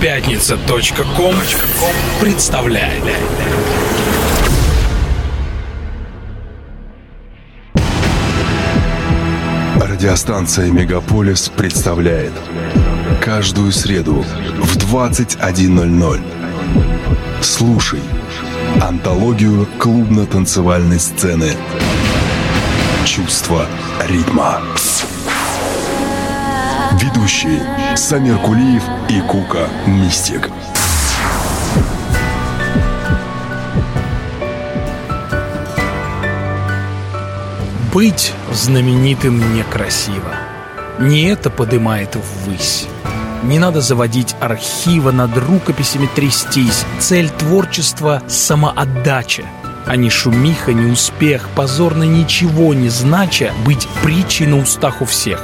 Пятница.ком представляет. Радиостанция «Мегаполис» представляет каждую среду в 21:00. Слушай антологию клубно-танцевальной сцены «Чувство ритма». Ведущие Самир Кулиев и Кука Мистик. Быть знаменитым некрасиво. Не это подымает ввысь. Не надо заводить архива, над рукописями трястись. Цель творчества — самоотдача, а не шумиха, не успех, позорно ничего не знача быть притчей на устах у всех.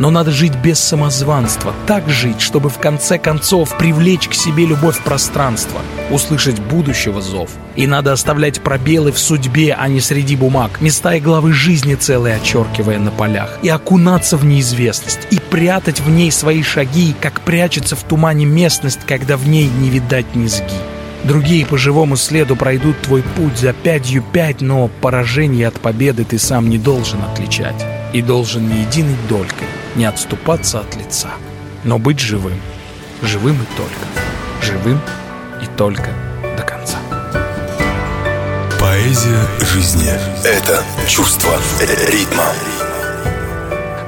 Но надо жить без самозванства, так жить, чтобы в конце концов привлечь к себе любовь пространства, услышать будущего зов. И надо оставлять пробелы в судьбе, а не среди бумаг, места и главы жизни целые очеркивая на полях, и окунаться в неизвестность, и прятать в ней свои шаги, как прячется в тумане местность, когда в ней не видать низги. Другие по живому следу пройдут твой путь за пятью пять, но поражение от победы ты сам не должен отличать, и должен не единой долькой не отступаться от лица, но быть живым. Живым и только. Живым и только до конца. Поэзия жизни — это чувство ритма.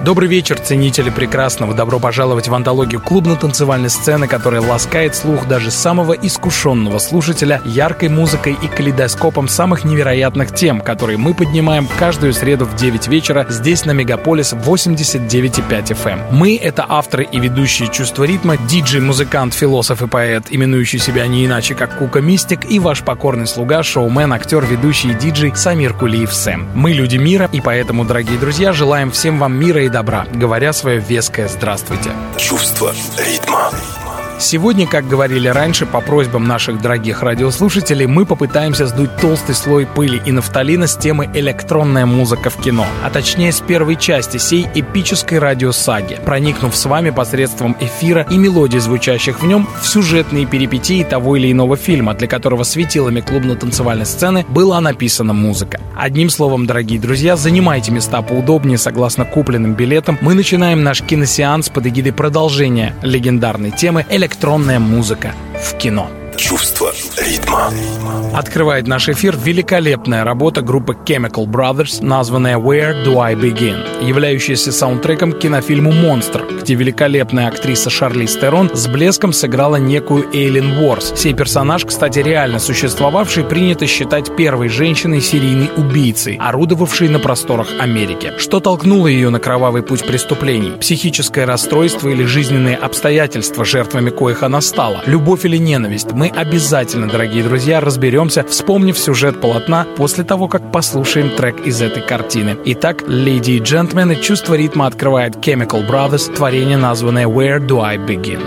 Добрый вечер, ценители прекрасного. Добро пожаловать в антологию клубно-танцевальной сцены, которая ласкает слух даже самого искушенного слушателя яркой музыкой и калейдоскопом самых невероятных тем, которые мы поднимаем каждую среду в 9 вечера здесь на Мегаполис 89,5 FM. Мы — это авторы и ведущие «Чувство ритма», диджей, музыкант, философ и поэт, именующий себя не иначе, как Кука Мистик, и ваш покорный слуга, шоумен, актер, ведущий и диджей Самир Кулиев Сэм. Мы люди мира, и поэтому, дорогие друзья, желаем всем вам мира и добра, говоря свое веское «Здравствуйте». Чувство ритма. Сегодня, как говорили раньше, по просьбам наших дорогих радиослушателей, мы попытаемся сдуть толстый слой пыли и нафталина с темы «Электронная музыка в кино», а точнее с первой части сей эпической радиосаги, проникнув с вами посредством эфира и мелодий, звучащих в нем, в сюжетные перипетии того или иного фильма, для которого светилами клубно-танцевальной сцены была написана музыка. Одним словом, дорогие друзья, занимайте места поудобнее, согласно купленным билетам. Мы начинаем наш киносеанс под эгидой продолжения легендарной темы «Электронная музыка в кино». Чувство ритма. Открывает наш эфир великолепная работа группы Chemical Brothers, названная «Where Do I Begin?», являющаяся саундтреком к кинофильму «Монстр», где великолепная актриса Шарлиз Терон с блеском сыграла некую Эйлин Уорс. Сей персонаж, кстати, реально существовавший, принято считать первой женщиной-серийной убийцей, орудовавшей на просторах Америки. Что толкнуло ее на кровавый путь преступлений? Психическое расстройство или жизненные обстоятельства, жертвами коих она стала? Любовь или ненависть? Мы обязательно, дорогие друзья, разберемся, вспомнив сюжет полотна после того, как послушаем трек из этой картины. Итак, леди и джентльмены, «Чувство ритма» открывает Chemical Brothers, творение, названное «Where Do I Begin?».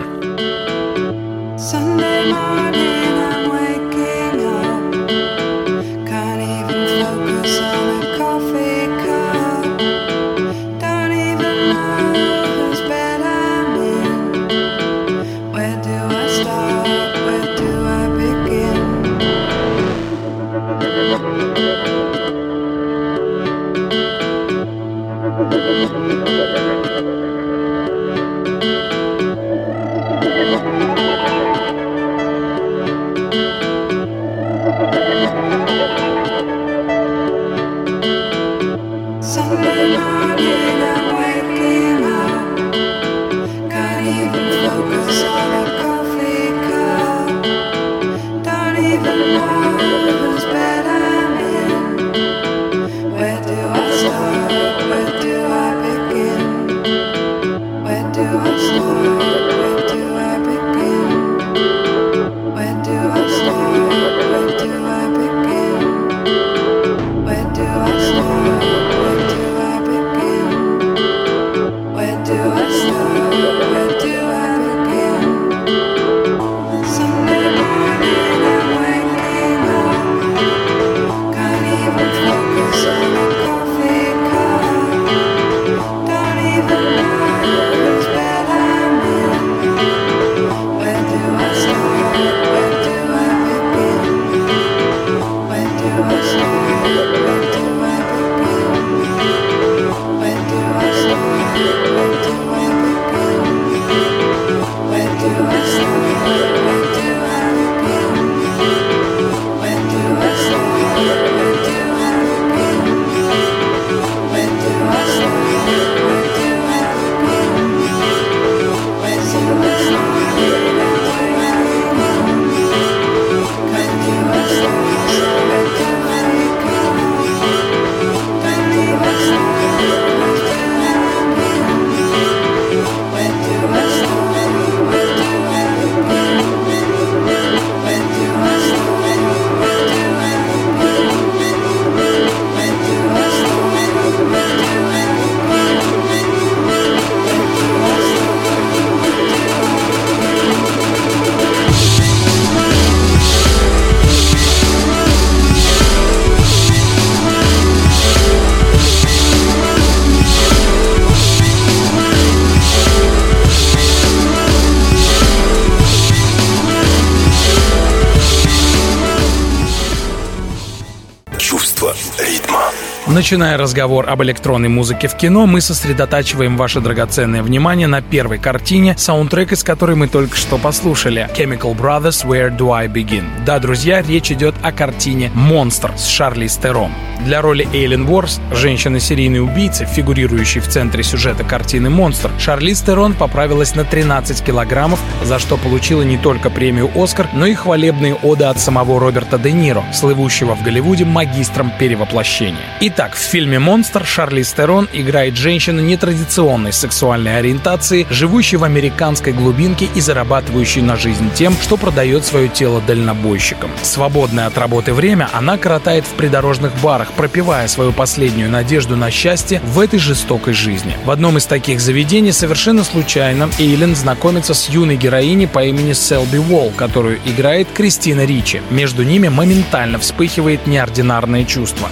Начиная разговор об электронной музыке в кино, мы сосредотачиваем ваше драгоценное внимание на первой картине, саундтрек из которой мы только что послушали. Chemical Brothers, Where Do I Begin? Да, друзья, речь идет о картине «Монстр» с Шарлиз Терон. Для роли Эйлин Уорс, женщины-серийной убийцы, фигурирующей в центре сюжета картины «Монстр», Шарлиз Терон поправилась на 13 килограммов, за что получила не только премию «Оскар», но и хвалебные оды от самого Роберта Де Ниро, слывущего в Голливуде магистром перевоплощения. Итак, в фильме «Монстр» Шарлиз Терон играет женщину нетрадиционной сексуальной ориентации, живущей в американской глубинке и зарабатывающей на жизнь тем, что продает свое тело дальнобойщикам. Свободное от работы время она коротает в придорожных барах, пропивая свою последнюю надежду на счастье в этой жестокой жизни. В одном из таких заведений совершенно случайно Эйлин знакомится с юной героиней по имени Селби Уолл, которую играет Кристина Ричи. Между ними моментально вспыхивает неординарное чувство.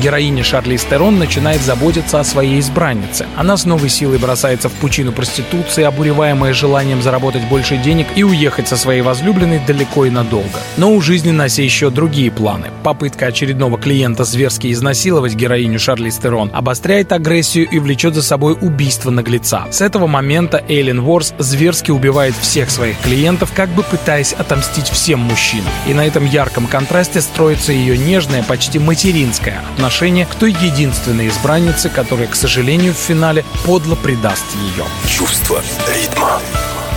Героиня Шарлиз Терон начинает заботиться о своей избраннице. Она с новой силой бросается в пучину проституции, обуреваемая желанием заработать больше денег и уехать со своей возлюбленной далеко и надолго. Но у жизни на сей счет другие планы. Попытка очередного клиента зверски изнасиловать героиню Шарлиз Терон обостряет агрессию и влечет за собой убийство наглеца. С этого момента Эйлин Уорс зверски убивает всех своих клиентов, как бы пытаясь отомстить всем мужчинам. И на этом ярком контрасте строится ее нежное, почти материнское отношение к той единственной избраннице, которая, к сожалению, в финале подло предаст ее. Чувство ритма.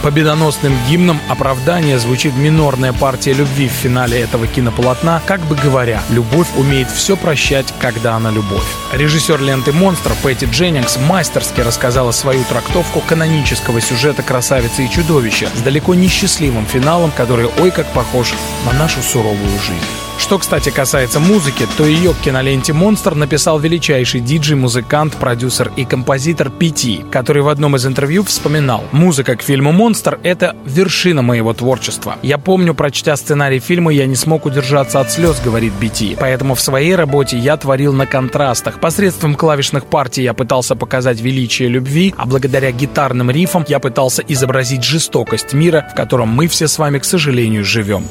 Победоносным гимном оправдания звучит минорная партия любви в финале этого кинополотна, как бы говоря, любовь умеет все прощать, когда она любовь. Режиссер ленты «Монстр» Пэти Дженнингс мастерски рассказала свою трактовку канонического сюжета «Красавицы и чудовища» с далеко не счастливым финалом, который ой как похож на нашу суровую жизнь. Что, кстати, касается музыки, то ее к киноленте «Монстр» написал величайший диджей, музыкант, продюсер и композитор BT, который в одном из интервью вспоминал: «Музыка к фильму «Монстр» — это вершина моего творчества. Я помню, прочтя сценарий фильма, я не смог удержаться от слез», — говорит BT. «Поэтому в своей работе я творил на контрастах. Посредством клавишных партий я пытался показать величие любви, а благодаря гитарным рифам я пытался изобразить жестокость мира, в котором мы все с вами, к сожалению, живем».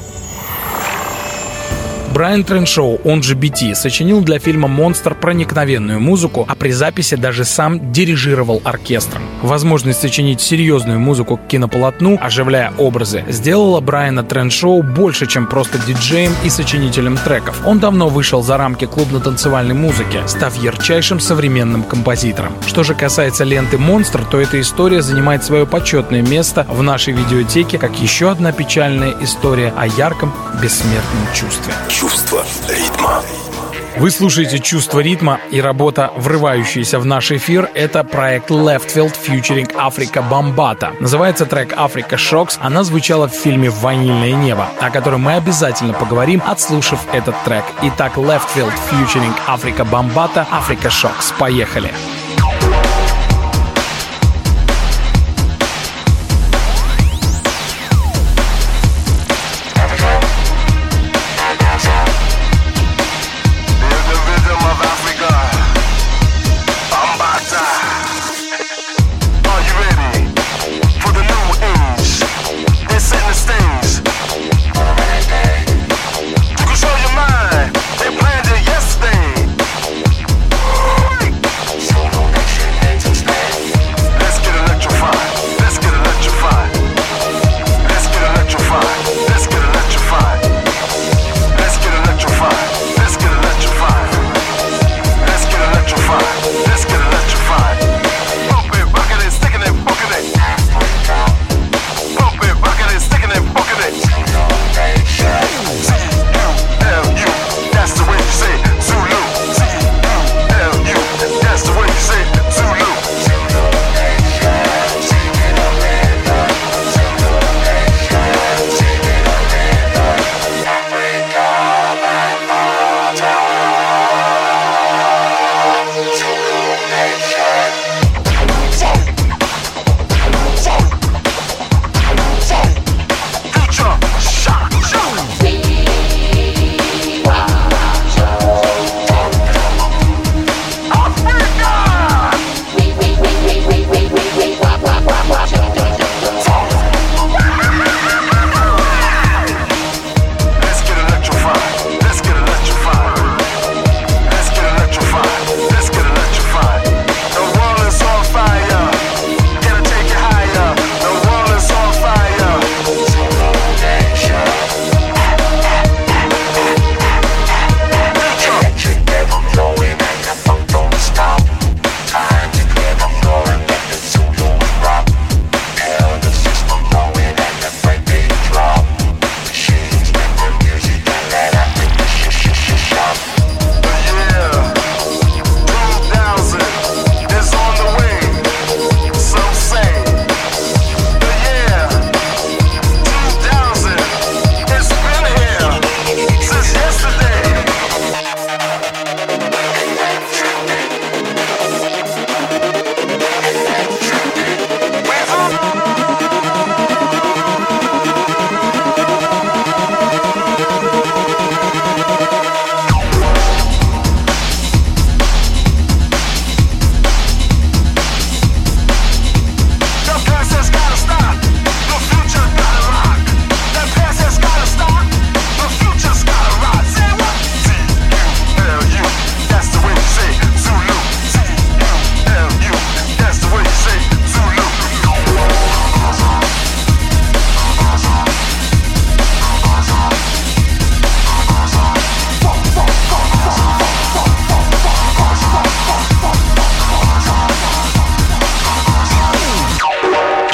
Брайан Треншоу, он же BT, сочинил для фильма «Монстр» проникновенную музыку, а при записи даже сам дирижировал оркестром. Возможность сочинить серьезную музыку к кинополотну, оживляя образы, сделала Брайана Треншоу больше, чем просто диджеем и сочинителем треков. Он давно вышел за рамки клубно-танцевальной музыки, став ярчайшим современным композитором. Что же касается ленты «Монстр», то эта история занимает свое почетное место в нашей видеотеке, как еще одна печальная история о ярком, бессмертном чувстве. Чувство ритма. Вы слушаете «Чувство ритма», и работа, врывающаяся в наш эфир, это проект Leftfield featuring Africa Bambataa. Называется трек «Africa Shocks». Она звучала в фильме «Ванильное небо», о котором мы обязательно поговорим, отслушав этот трек. Итак, Leftfield featuring Africa Bambataa, «Africa Shocks». Поехали!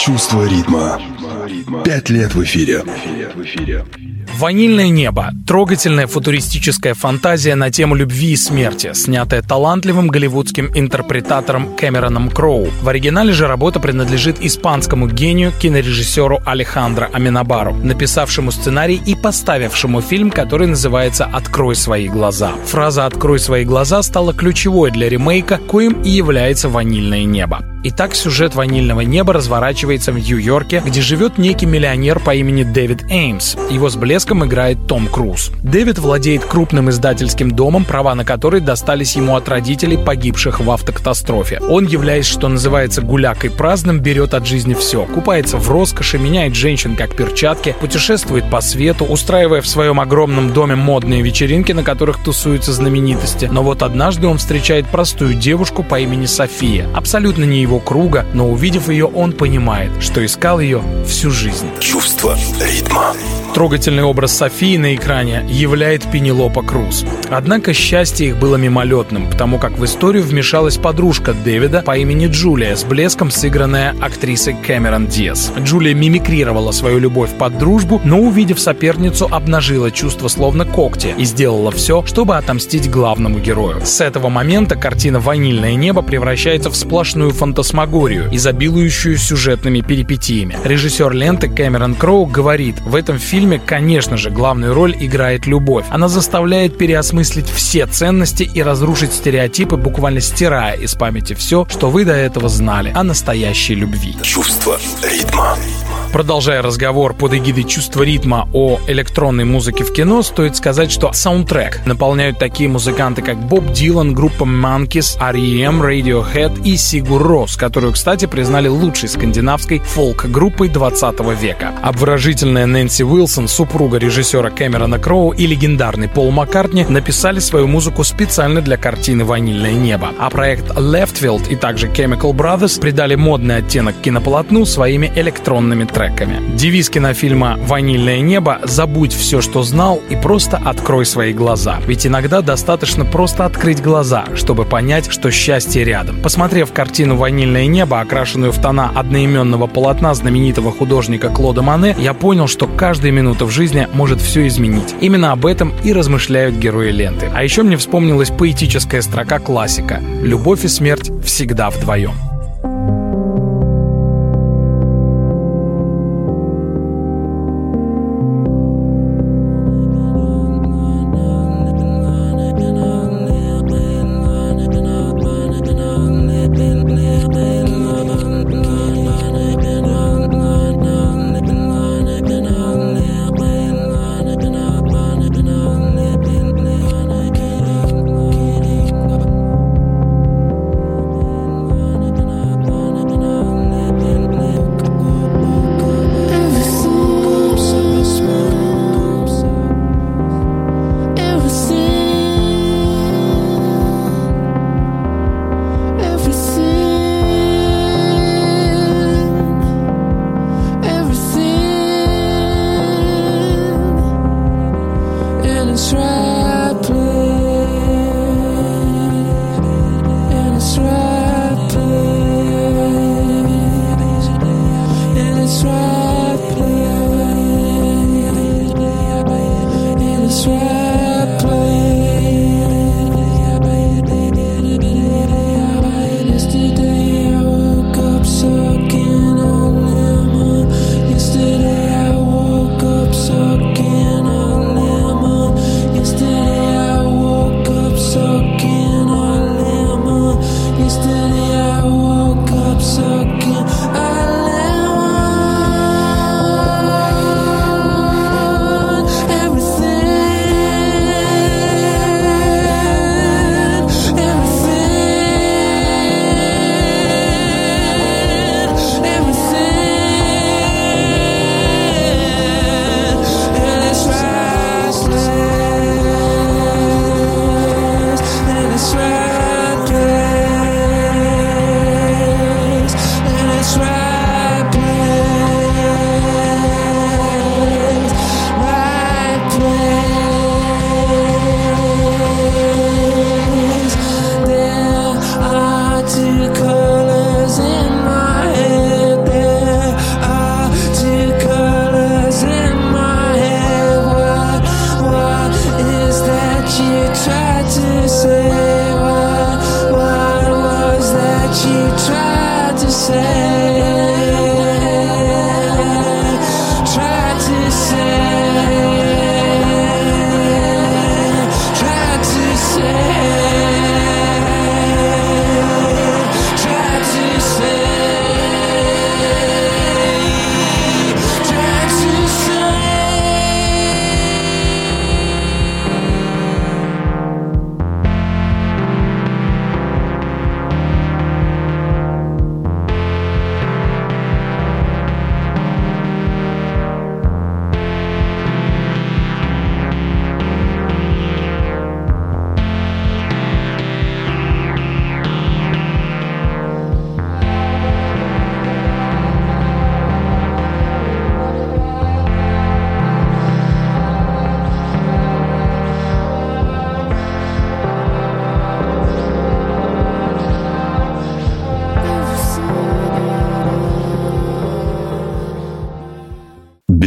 Чувство ритма. 5 лет в эфире. «Ванильное небо» — трогательная футуристическая фантазия на тему любви и смерти, снятая талантливым голливудским интерпретатором Кэмероном Кроу. В оригинале же работа принадлежит испанскому гению, кинорежиссеру Алехандро Аменабару, написавшему сценарий и поставившему фильм, который называется «Открой свои глаза». Фраза «Открой свои глаза» стала ключевой для ремейка, коим и является «Ванильное небо». Итак, сюжет «Ванильного неба» разворачивается в Нью-Йорке, где живет некий миллионер по имени Дэвид Эймс. Его с блеском играет Том Круз. Дэвид владеет крупным издательским домом, права на который достались ему от родителей, погибших в автокатастрофе. Он, являясь, что называется, гулякой праздным, берет от жизни все. Купается в роскоши, меняет женщин как перчатки, путешествует по свету, устраивая в своем огромном доме модные вечеринки, на которых тусуются знаменитости. Но вот однажды он встречает простую девушку по имени София. Абсолютно не его круга, но увидев ее, он понимает, что искал ее всю жизнь. Чувство ритма. Трогательный образ Софии на экране являет Пенелопа Круз. Однако счастье их было мимолетным, потому как в историю вмешалась подружка Дэвида по имени Джулия, с блеском сыгранная актрисой Кэмерон Диэз. Джулия мимикрировала свою любовь под дружбу, но, увидев соперницу, обнажила чувства словно когти и сделала все, чтобы отомстить главному герою. С этого момента картина «Ванильное небо» превращается в сплошную фантасмагорию, изобилующую сюжетными перипетиями. Режиссер ленты Кэмерон Кроу говорит: в этом фильме, конечно же, главную роль играет любовь. Она заставляет переосмыслить все ценности и разрушить стереотипы, буквально стирая из памяти все, что вы до этого знали о настоящей любви. Чувство ритма. Продолжая разговор под эгидой «Чувства ритма» о электронной музыке в кино, стоит сказать, что саундтрек наполняют такие музыканты, как Боб Дилан, группа Monkeys, R.E.M., Radiohead и Сигур Рос, которую, кстати, признали лучшей скандинавской фолк-группой 20 века. Обворожительная Нэнси Уилсон, супруга режиссера Кэмерона Кроу, и легендарный Пол Маккартни написали свою музыку специально для картины «Ванильное небо». А проект Leftfield и также Chemical Brothers придали модный оттенок кинополотну своими электронными треками. Девиз кинофильма «Ванильное небо» — забудь все, что знал, и просто открой свои глаза. Ведь иногда достаточно просто открыть глаза, чтобы понять, что счастье рядом. Посмотрев картину «Ванильное небо», окрашенную в тона одноименного полотна знаменитого художника Клода Моне, я понял, что каждая минута в жизни может все изменить. Именно об этом и размышляют герои ленты. А еще мне вспомнилась поэтическая строка классика: «Любовь и смерть всегда вдвоем».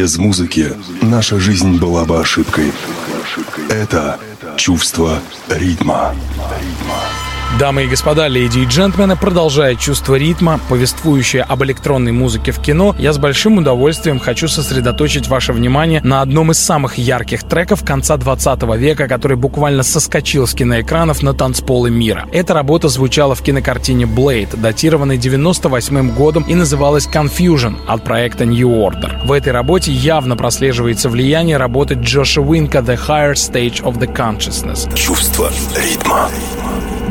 без музыки наша жизнь была бы ошибкой. Это чувство ритма. Дамы и господа, леди и джентльмены, продолжая «Чувство ритма», повествующее об электронной музыке в кино, я с большим удовольствием хочу сосредоточить ваше внимание на одном из самых ярких треков конца 20 века, который буквально соскочил с киноэкранов на танцполы мира. Эта работа звучала в кинокартине «Блэйд», датированной 98-м годом и называлась «Confusion» от проекта New Order. В этой работе явно прослеживается влияние работы Джоша Уинка «The Higher Stage of the Consciousness». «Чувство ритма».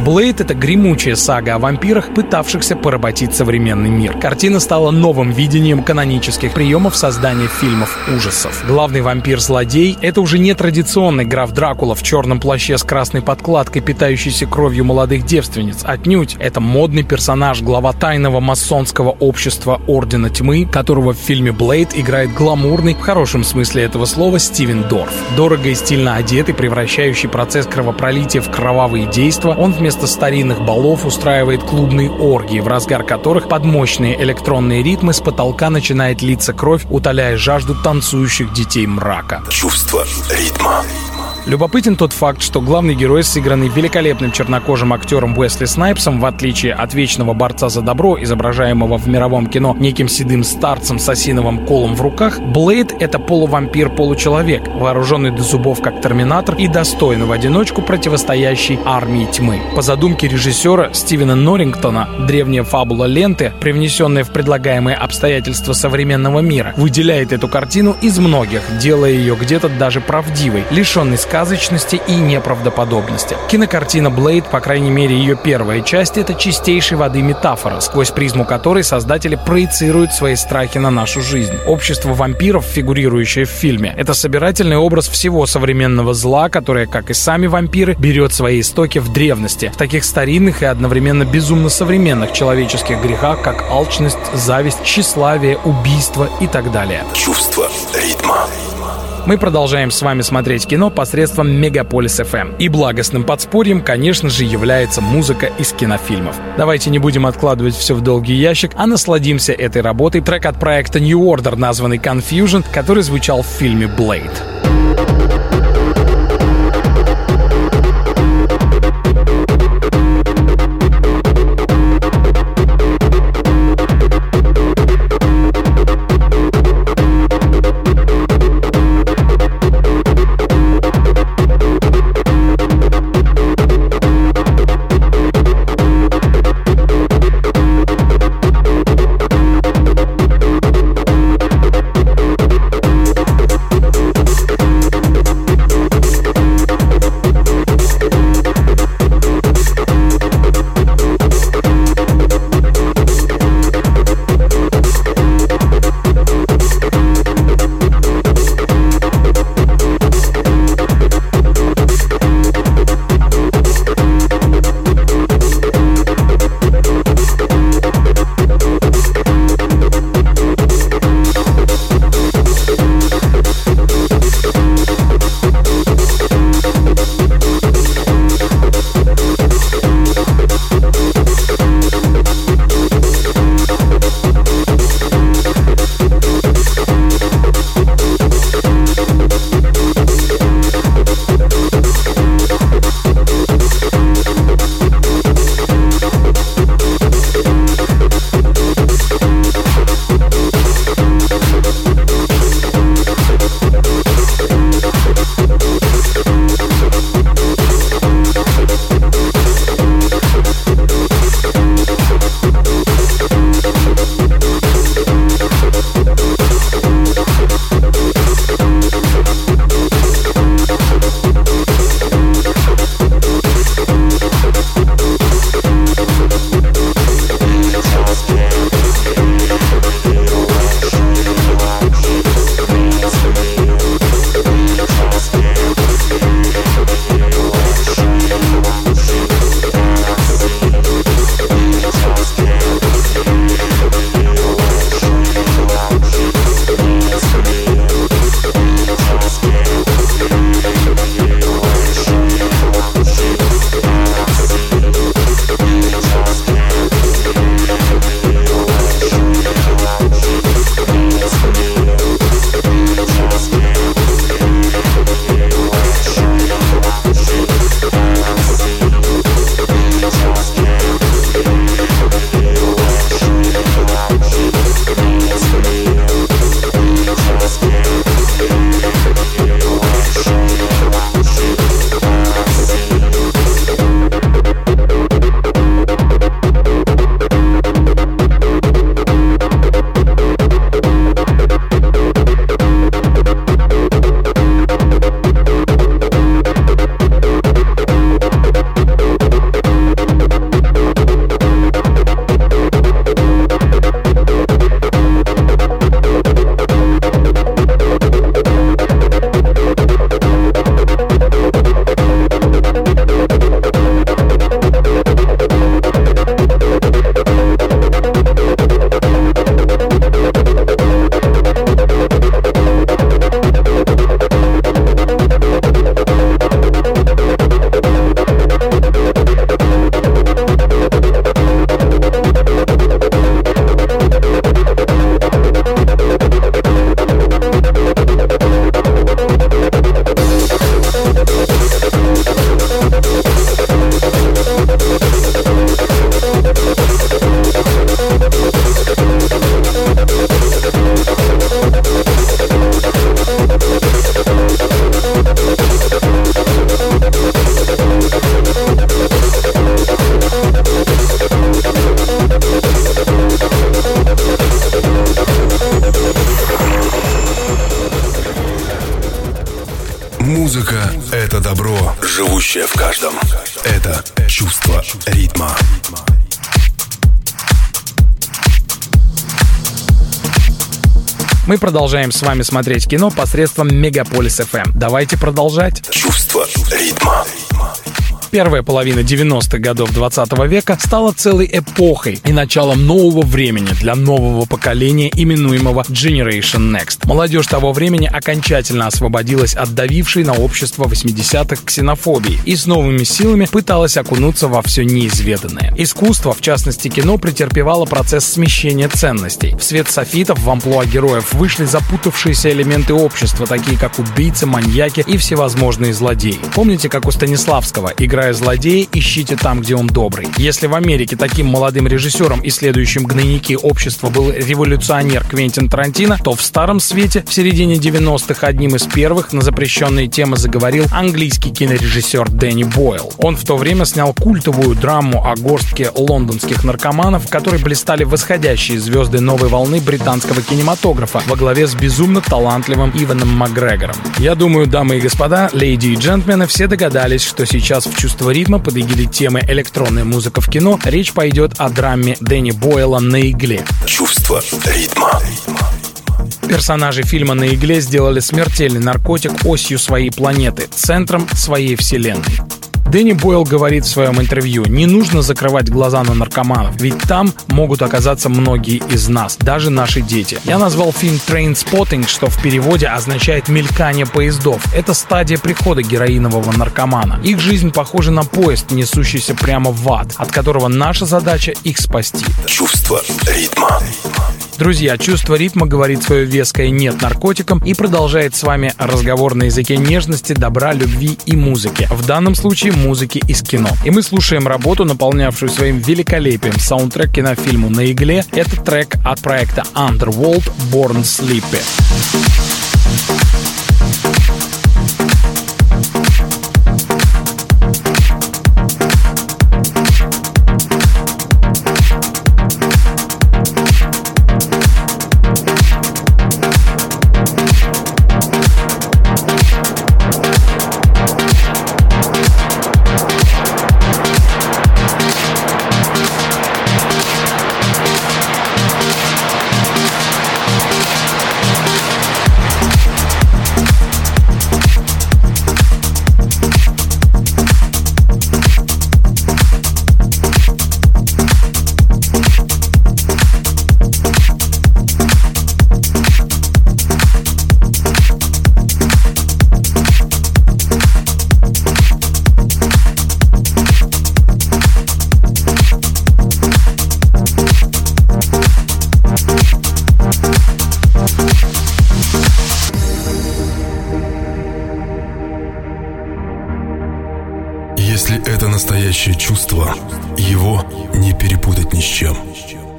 «Блэйд» — это гремучая сага о вампирах, пытавшихся поработить современный мир. Картина стала новым видением канонических приемов создания фильмов ужасов. Главный вампир-злодей — это уже не традиционный граф Дракула в черном плаще с красной подкладкой, питающийся кровью молодых девственниц. Отнюдь. Это модный персонаж, глава тайного масонского общества Ордена Тьмы, которого в фильме «Блэйд» играет гламурный, в хорошем смысле этого слова, Стивен Дорф. Дорого и стильно одетый, превращающий процесс кровопролития в кровавые действия, он вместо старинных балов устраивает клубные оргии, в разгар которых под мощные электронные ритмы с потолка начинает литься кровь, утоляя жажду танцующих детей мрака. Чувство ритма. Любопытен тот факт, что главный герой, сыгранный великолепным чернокожим актером Уэсли Снайпсом, в отличие от вечного борца за добро, изображаемого в мировом кино неким седым старцем с осиновым колом в руках, Блэйд — это полувампир-получеловек, вооруженный до зубов как терминатор и достойно в одиночку противостоящий армии тьмы. По задумке режиссера Стивена Норрингтона, древняя фабула ленты, привнесенная в предлагаемые обстоятельства современного мира, выделяет эту картину из многих, делая ее где-то даже правдивой, лишенной сказочности и неправдоподобности. Кинокартина «Блэйд», по крайней мере ее первая часть, это чистейшей воды метафора, сквозь призму которой создатели проецируют свои страхи на нашу жизнь. Общество вампиров, фигурирующее в фильме, это собирательный образ всего современного зла, которое, как и сами вампиры, берет свои истоки в древности, в таких старинных и одновременно безумно современных человеческих грехах, как алчность, зависть, тщеславие, убийство и так далее. Чувство ритма. Мы продолжаем с вами смотреть кино посредством Мегаполис FM. И благостным подспорьем, конечно же, является музыка из кинофильмов. Давайте не будем откладывать все в долгий ящик, а насладимся этой работой. Трек от проекта New Order, названный Confusion, который звучал в фильме «Блэйд». Музыка — это добро, живущее в каждом. Это чувство ритма. Мы продолжаем с вами смотреть кино посредством Мегаполис FM. Давайте продолжать. Чувство ритма. Первая половина 90-х годов 20 века стала целой эпохой и началом нового времени для нового поколения, именуемого Generation Next. Молодежь того времени окончательно освободилась от давившей на общество 80-х ксенофобии и с новыми силами пыталась окунуться во все неизведанное. Искусство, в частности кино, претерпевало процесс смещения ценностей. В свет софитов в амплуа героев вышли запутавшиеся элементы общества, такие как убийцы, маньяки и всевозможные злодеи. Помните, как у Станиславского, игра злодея, ищите там, где он добрый. Если в Америке таким молодым режиссером и следующим гнойники общества был революционер Квентин Тарантино, то в старом свете в середине 90-х одним из первых на запрещенные темы заговорил английский кинорежиссер Дэнни Бойл. Он в то время снял культовую драму о горстке лондонских наркоманов, в которой блистали восходящие звезды новой волны британского кинематографа во главе с безумно талантливым Иваном Макгрегором. Я думаю, дамы и господа, леди и джентльмены, все догадались, что сейчас в «Чувство ритма» под эгидой темы «Электронная музыка в кино» речь пойдет о драме Дэнни Бойла «На игле». «Чувство ритма». Персонажи фильма «На игле» сделали смертельный наркотик осью своей планеты, центром своей вселенной. Дэнни Бойл говорит в своем интервью: «Не нужно закрывать глаза на наркоманов, ведь там могут оказаться многие из нас, даже наши дети». Я назвал фильм «Trainspotting», что в переводе означает «мелькание поездов». Это стадия прихода героинового наркомана. Их жизнь похожа на поезд, несущийся прямо в ад, от которого наша задача их спасти. Чувство ритма. Друзья, «Чувство ритма» говорит свое веское «нет» наркотикам и продолжает с вами разговор на языке нежности, добра, любви и музыки. В данном случае музыки из кино. И мы слушаем работу, наполнявшую своим великолепием саундтрек кинофильму «На игле». Это трек от проекта Underworld «Born Sleepy». Чувство, его не перепутать ни с чем.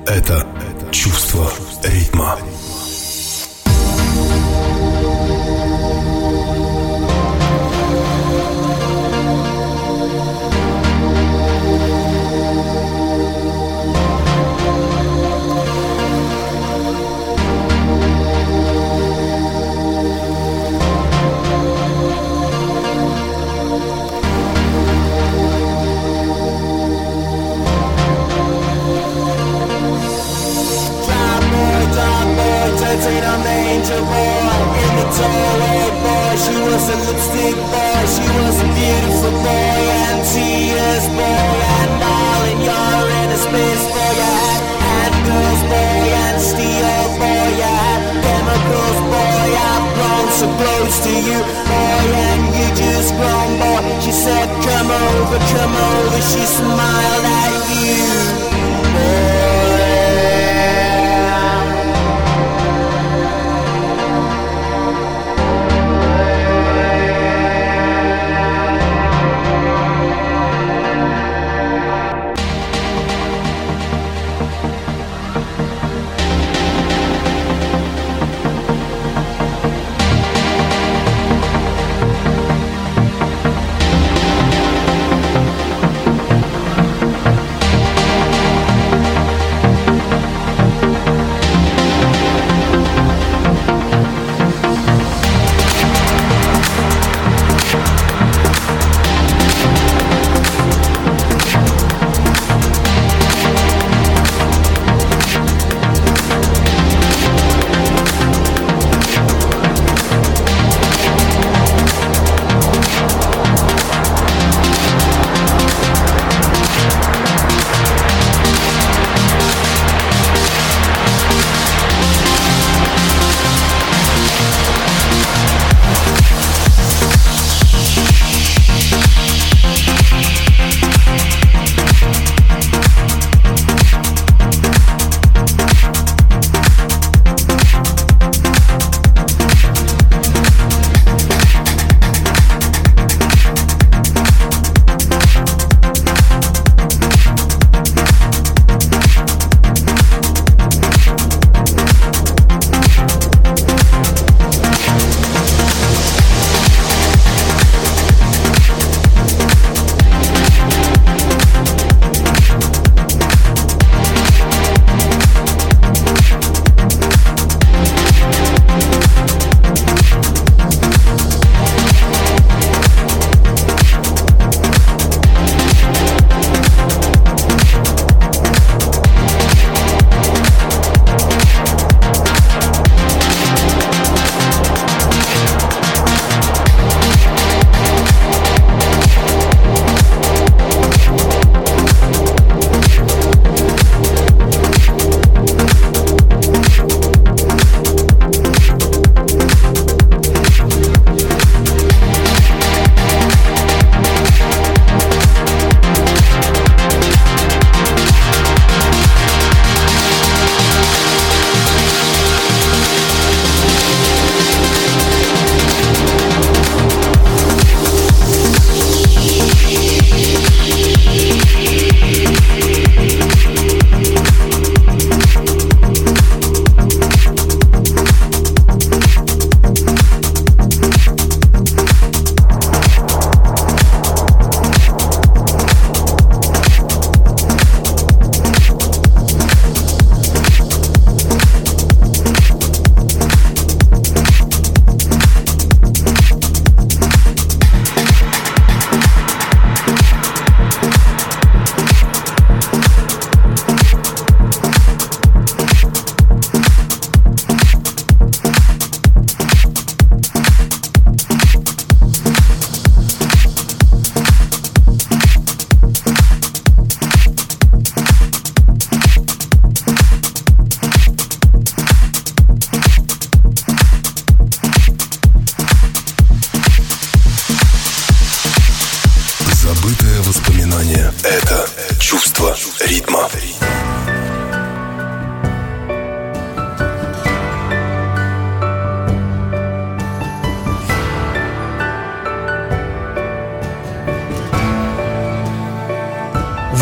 Это чувство ритма.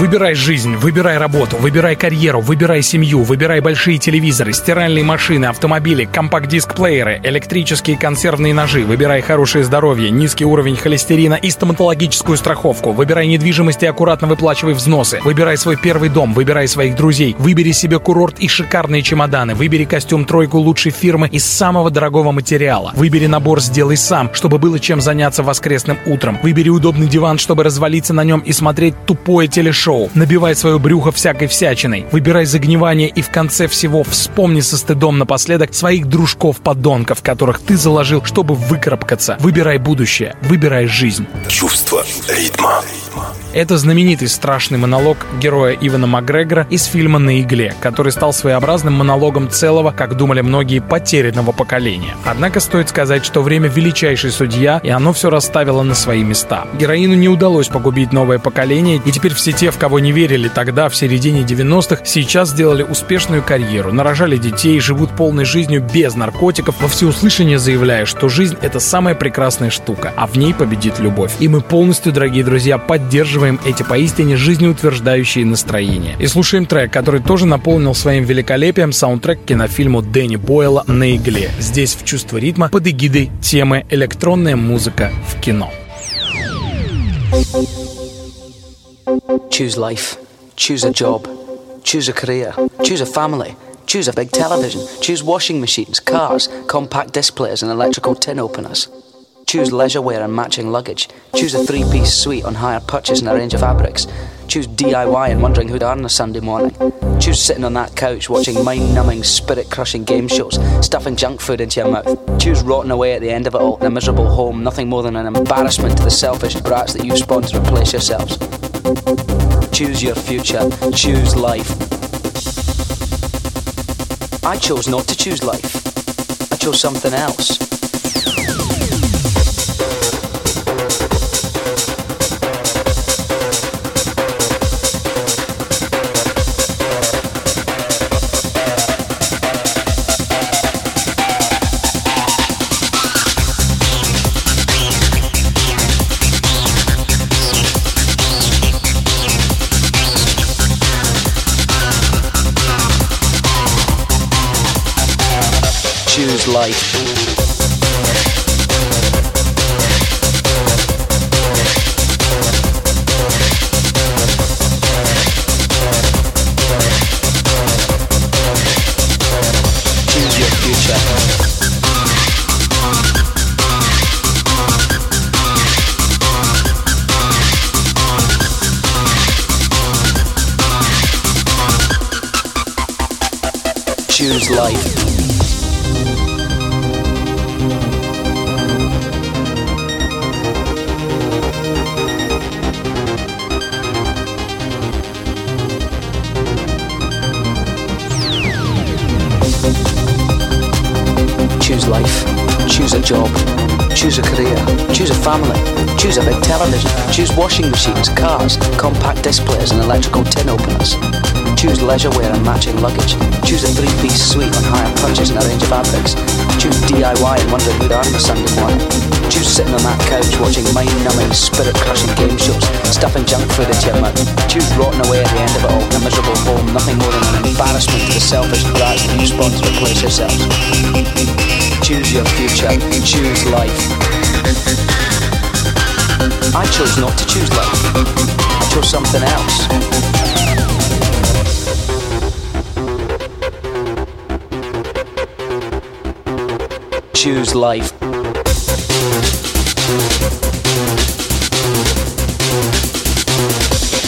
Выбирай жизнь, выбирай работу, выбирай карьеру, выбирай семью, выбирай большие телевизоры, стиральные машины, автомобили, компакт-диск-плееры, электрические консервные ножи, выбирай хорошее здоровье, низкий уровень холестерина и стоматологическую страховку, выбирай недвижимость и аккуратно выплачивай взносы, выбирай свой первый дом, выбирай своих друзей, выбери себе курорт и шикарные чемоданы, выбери костюм-тройку лучшей фирмы из самого дорогого материала, выбери набор «Сделай сам», чтобы было чем заняться воскресным утром, выбери удобный диван, чтобы развалиться на нем и смотреть тупое телешоу, набивай свое брюхо всякой всячиной, выбирай загнивание и в конце всего вспомни со стыдом напоследок своих дружков-подонков, которых ты заложил, чтобы выкарабкаться. Выбирай будущее, выбирай жизнь. Чувство ритма. Это знаменитый страшный монолог героя Ивана Макгрегора из фильма «На игле», который стал своеобразным монологом целого, как думали многие, потерянного поколения. Однако стоит сказать, что время — величайший судья, и оно все расставило на свои места. Героину не удалось погубить новое поколение, и теперь все те, в кого не верили тогда, в середине 90-х, сейчас сделали успешную карьеру, нарожали детей, живут полной жизнью без наркотиков, во всеуслышание заявляя, что жизнь — это самая прекрасная штука, а в ней победит любовь. И мы полностью, дорогие друзья, поддерживаем эти поистине жизнеутверждающие настроения. И слушаем трек, который тоже наполнил своим великолепием саундтрек к кинофильму Дэнни Бойла «На игле». Здесь в «Чувство ритма» под эгидой темы «Электронная музыка в кино». Choose life, choose a job, choose a career, choose a family, choose a big television, choose washing machines, cars, compact disc players and electrical tin openers. Choose leisure wear and matching luggage. Choose a three-piece suite on hire purchase and a range of fabrics. Choose DIY and wondering who'd earn a Sunday morning. Choose sitting on that couch watching mind-numbing, spirit-crushing game shows, stuffing junk food into your mouth. Choose rotting away at the end of it all in a miserable home, nothing more than an embarrassment to the selfish brats that you spawned to replace yourselves. Choose your future. Choose life. I chose not to choose life. I chose something else. Choose life. Choose a big television, choose washing machines, cars, compact displays and electrical tin openers. Choose leisure wear and matching luggage. Choose a three-piece suite on hire purchase and a range of fabrics. Choose DIY and wonder who'd earn a Sunday morning. Choose sitting on that couch watching mind-numbing, spirit-crushing game shows, stuffing junk food into your mouth. Choose rotting away at the end of it all in a miserable home, nothing more than an embarrassment to the selfish brats that you spawned to replace yourselves. Choose your future. Choose life. I chose not to choose life. I chose something else. Choose life.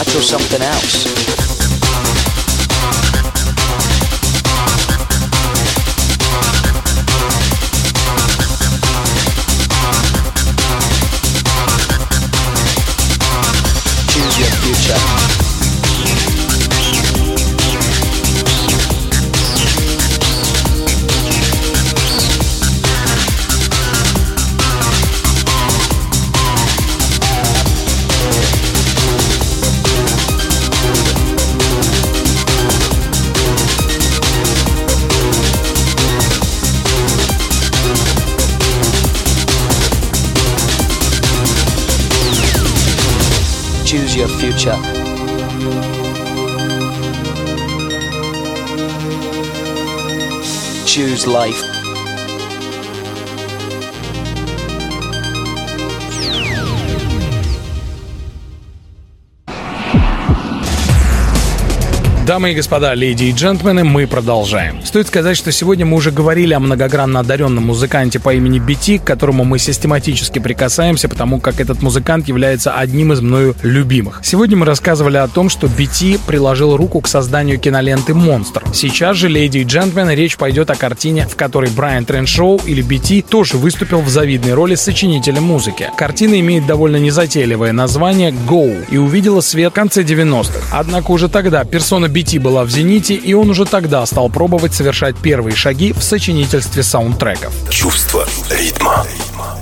I chose something else. Choose your future. choose life. Дамы и господа, леди и джентльмены, мы продолжаем. Стоит сказать, что сегодня мы уже говорили о многогранно одаренном музыканте по имени BT, к которому мы систематически прикасаемся, потому как этот музыкант является одним из мною любимых. Сегодня мы рассказывали о том, что BT приложил руку к созданию киноленты «Монстр». Сейчас же, леди и джентльмены, речь пойдет о картине, в которой Брайан Треншоу, или BT, тоже выступил в завидной роли сочинителя музыки. Картина имеет довольно незатейливое название «Go» и увидела свет в конце 90-х. Однако уже тогда персона BT была в зените, и он уже тогда стал пробовать совершать первые шаги в сочинительстве саундтреков. Чувство ритма.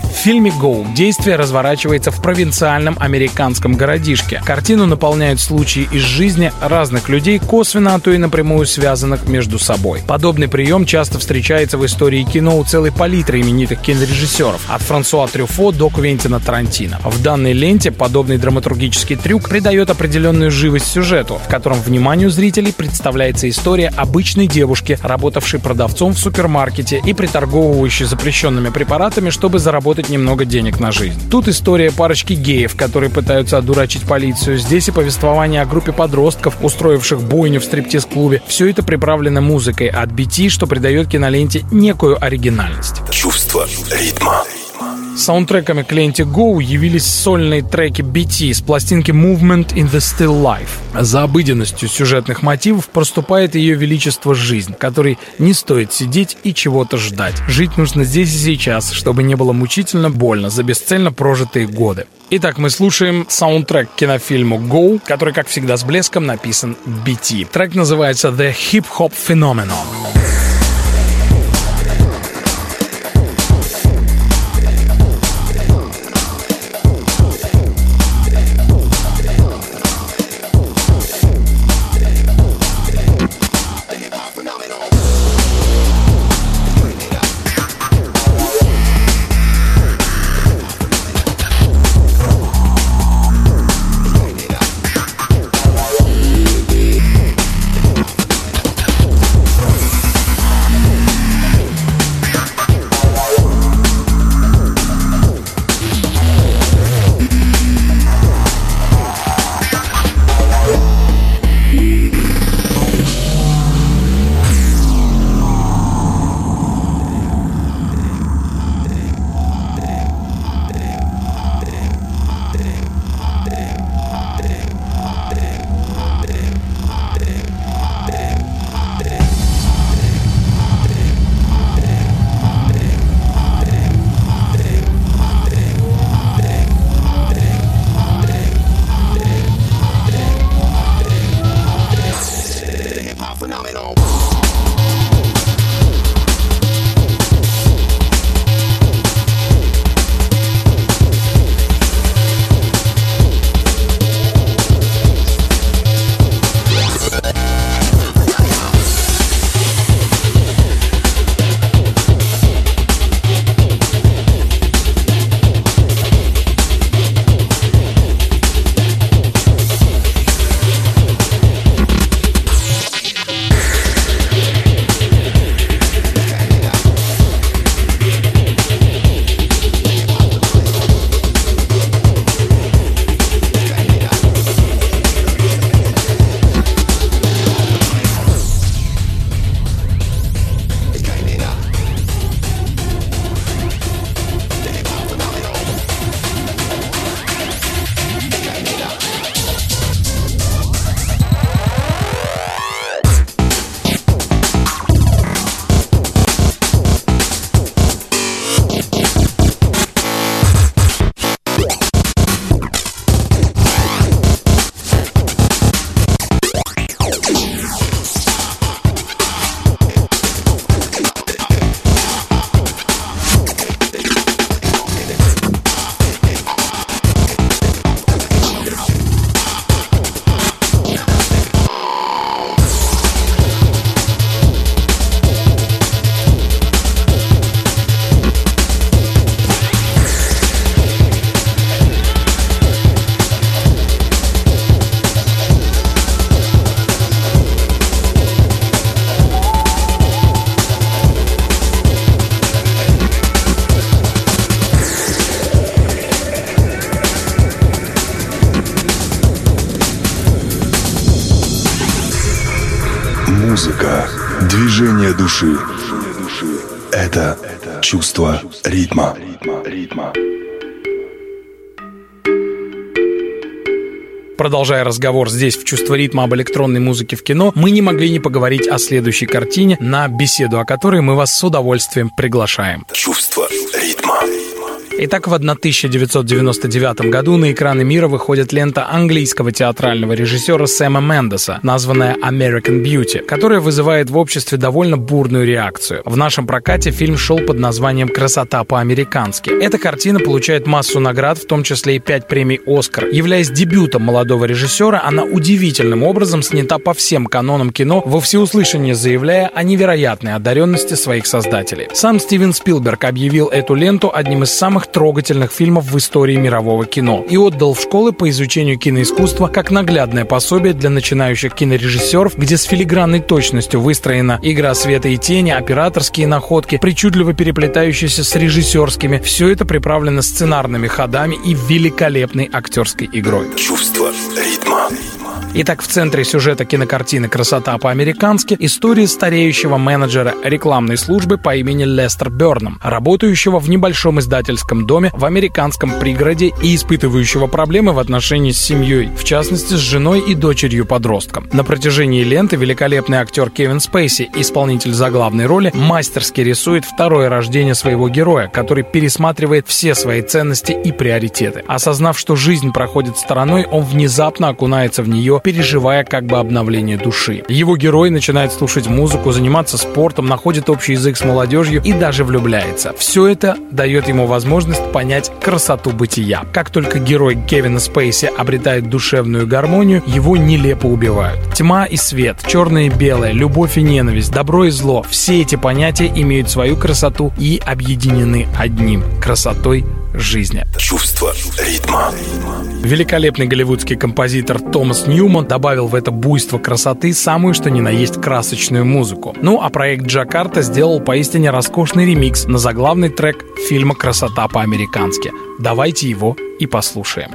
В фильме «Go» действие разворачивается в провинциальном американском городишке. Картину наполняют случаи из жизни разных людей, косвенно, а то и напрямую связанных между собой. Подобный прием часто встречается в истории кино у целой палитры именитых кинорежиссеров, от Франсуа Трюффо до Квентина Тарантино. В данной ленте подобный драматургический трюк придает определенную живость сюжету, в котором вниманию зрителей представляется история обычной девушки, работавшей продавцом в супермаркете и приторговывающей запрещенными препаратами, чтобы заработать немного денег на жизнь. Тут история парочки геев, которые пытаются одурачить полицию. Здесь и повествование о группе подростков, устроивших бойню в стриптиз-клубе. Все это приправлено музыкой от BT, что придает киноленте некую оригинальность. Чувство ритма. Саундтреками к ленте «Go» явились сольные треки BT с пластинки «Movement in the Still Life». За обыденностью сюжетных мотивов проступает ее величество жизнь, которой не стоит сидеть и чего-то ждать. Жить нужно здесь и сейчас, чтобы не было мучительно больно за бесцельно прожитые годы. Итак, мы слушаем саундтрек к кинофильму «Go», который, как всегда, с блеском написан BT. Трек называется «The Hip Hop Phenomenon». Музыка, движение души – это чувство ритма. Продолжая разговор здесь в «Чувство ритма» об электронной музыке в кино, мы не могли не поговорить о следующей картине, на беседу о которой мы вас с удовольствием приглашаем. «Чувство ритма». Итак, в 1999 году на экраны мира выходит лента английского театрального режиссера Сэма Мендеса, названная «American Beauty», которая вызывает в обществе довольно бурную реакцию. В нашем прокате фильм шел под названием «Красота по американски». Эта картина получает массу наград, в том числе и 5 премий «Оскар». Являясь дебютом молодого режиссера, она удивительным образом снята по всем канонам кино, во всеуслышание заявляя о невероятной одаренности своих создателей. Сам Стивен Спилберг объявил эту ленту одним из самых трогательных фильмов в истории мирового кино и отдал в школы по изучению киноискусства как наглядное пособие для начинающих кинорежиссеров, где с филигранной точностью выстроена игра света и тени, операторские находки, причудливо переплетающиеся с режиссерскими. Все это приправлено сценарными ходами и великолепной актерской игрой. Чувство ритма. Итак, в центре сюжета кинокартины «Красота по-американски» история стареющего менеджера рекламной службы по имени Лестер Бёрнам, работающего в небольшом издательском доме в американском пригороде и испытывающего проблемы в отношении с семьей, в частности, с женой и дочерью-подростком. На протяжении ленты великолепный актер Кевин Спейси, исполнитель заглавной роли, мастерски рисует второе рождение своего героя, который пересматривает все свои ценности и приоритеты. Осознав, что жизнь проходит стороной, он внезапно окунается в нее, переживая как бы обновление души. Его герой начинает слушать музыку, заниматься спортом, находит общий язык с молодежью и даже влюбляется. Все это дает ему возможность понять красоту бытия. Как только герой Кевина Спейси обретает душевную гармонию, его нелепо убивают. Тьма и свет, черное и белое, любовь и ненависть, добро и зло – все эти понятия имеют свою красоту и объединены одним – красотой жизни. Чувство ритма. Великолепный голливудский композитор Томас Ньюман добавил в это буйство красоты самую что ни на есть красочную музыку. Ну а проект «Джакарта» сделал поистине роскошный ремикс на заглавный трек фильма «Красота по-американски». Давайте его и послушаем.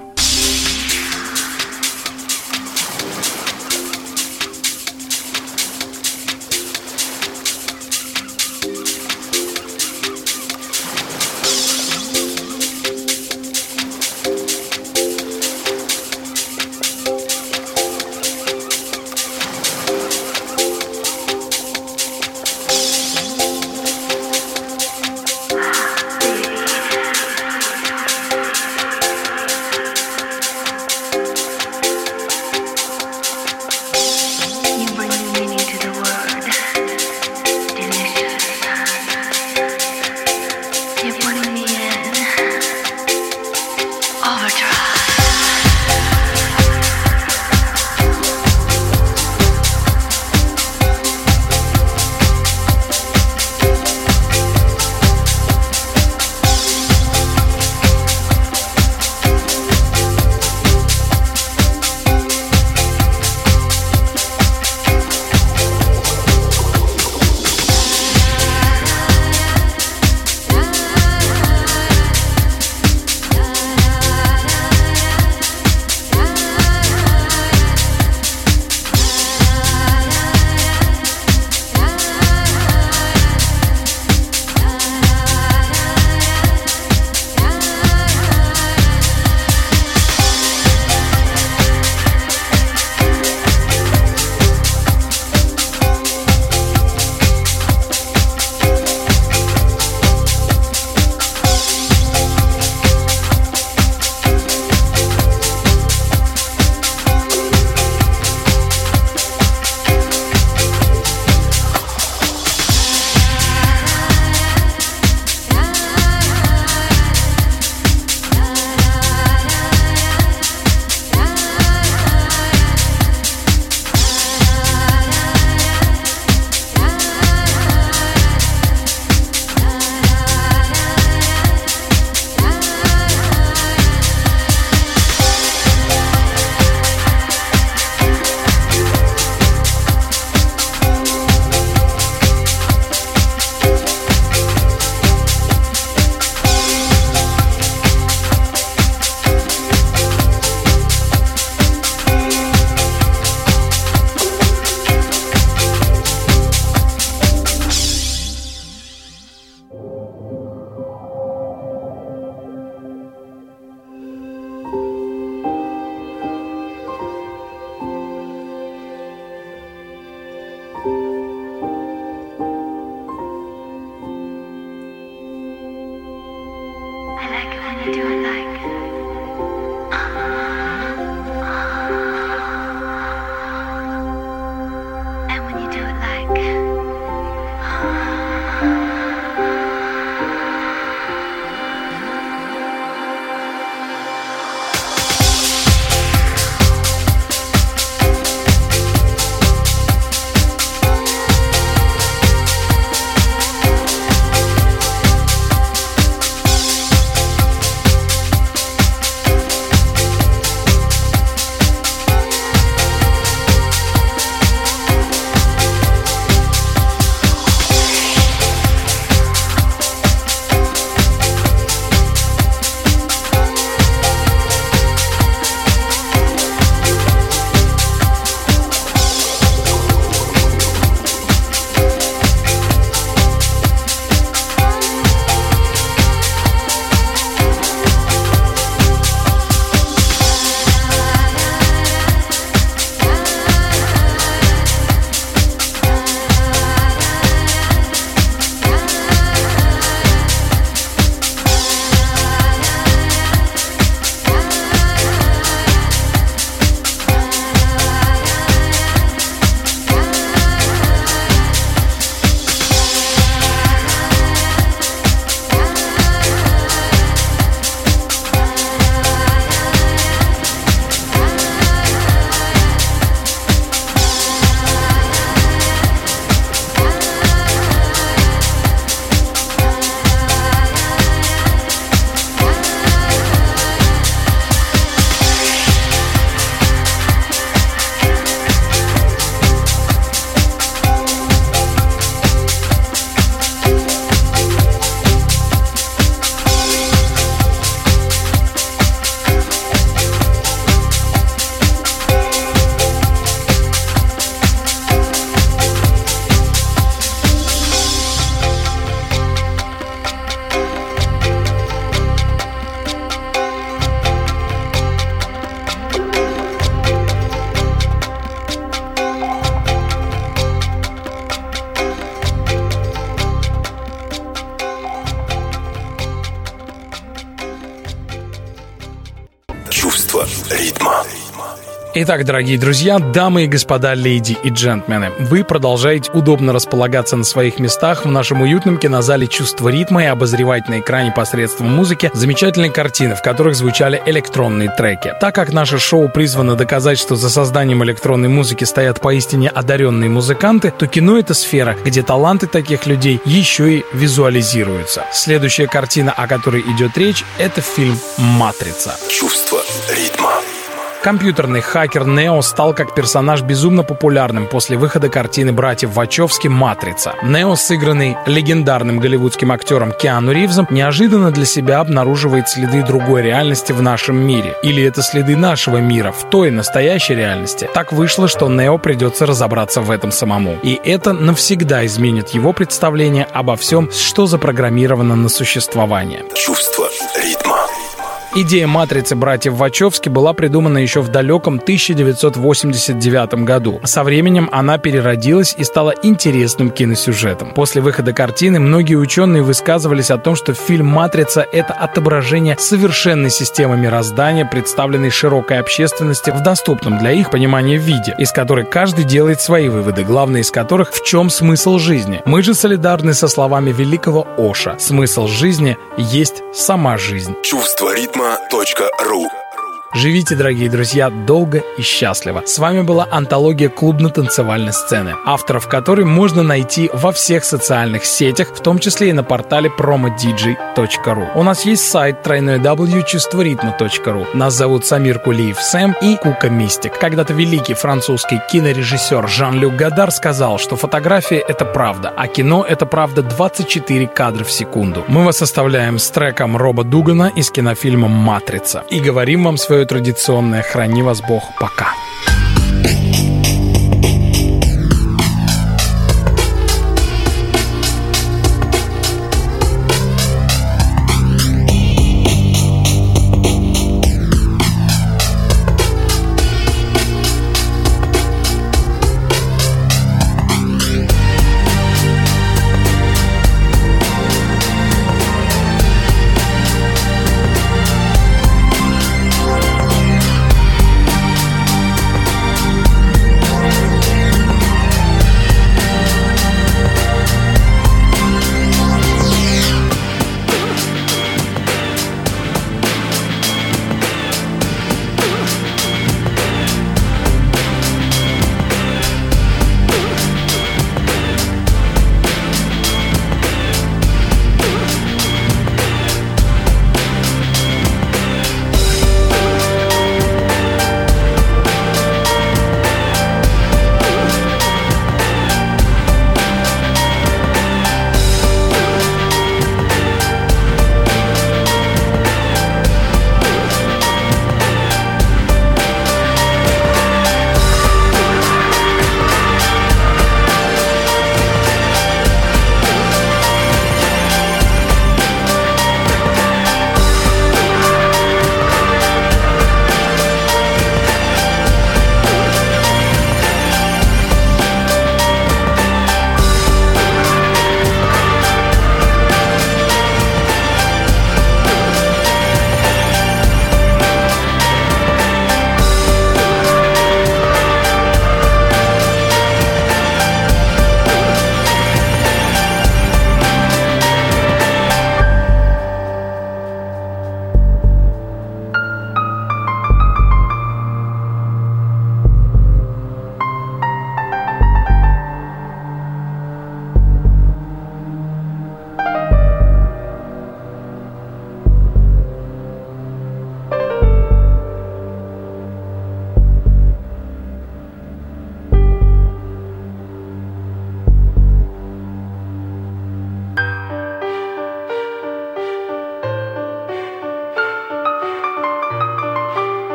Итак, дорогие друзья, дамы и господа, леди и джентльмены, вы продолжаете удобно располагаться на своих местах в нашем уютном кинозале «Чувство ритма» и обозревать на экране посредством музыки замечательные картины, в которых звучали электронные треки. Так как наше шоу призвано доказать, что за созданием электронной музыки стоят поистине одаренные музыканты, то кино — это сфера, где таланты таких людей еще и визуализируются. Следующая картина, о которой идет речь, это фильм «Матрица». «Чувство ритма». Компьютерный хакер Нео стал как персонаж безумно популярным после выхода картины братьев Вачовски «Матрица». Нео, сыгранный легендарным голливудским актером Киану Ривзом, неожиданно для себя обнаруживает следы другой реальности в нашем мире. Или это следы нашего мира, в той настоящей реальности. Так вышло, что Нео придется разобраться в этом самому. И это навсегда изменит его представление обо всем, что запрограммировано на существование. Чувство ритма. Идея «Матрицы» братьев Вачовски была придумана еще в далеком 1989 году. Со временем она переродилась и стала интересным киносюжетом. После выхода картины многие ученые высказывались о том, что фильм «Матрица» — это отображение совершенной системы мироздания, представленной широкой общественности в доступном для их понимания виде, из которой каждый делает свои выводы, главное из которых — в чем смысл жизни. Мы же солидарны со словами великого Оша: смысл жизни есть сама жизнь. Чувство ритма. .ру. Живите, дорогие друзья, долго и счастливо. С вами была антология клубно-танцевальной сцены, авторов которой можно найти во всех социальных сетях, в том числе и на портале promodj.ru. У нас есть сайт www.чувстворитма.ру. Нас зовут Самир Кулиев Сэм и Кука Мистик. Когда-то великий французский кинорежиссер Жан-Люк Годар сказал, что фотография — это правда, а кино — это правда 24 кадра в секунду. Мы вас оставляем с треком Роба Дугана из кинофильма «Матрица» и говорим вам свое традиционное «Храни вас Бог». Пока.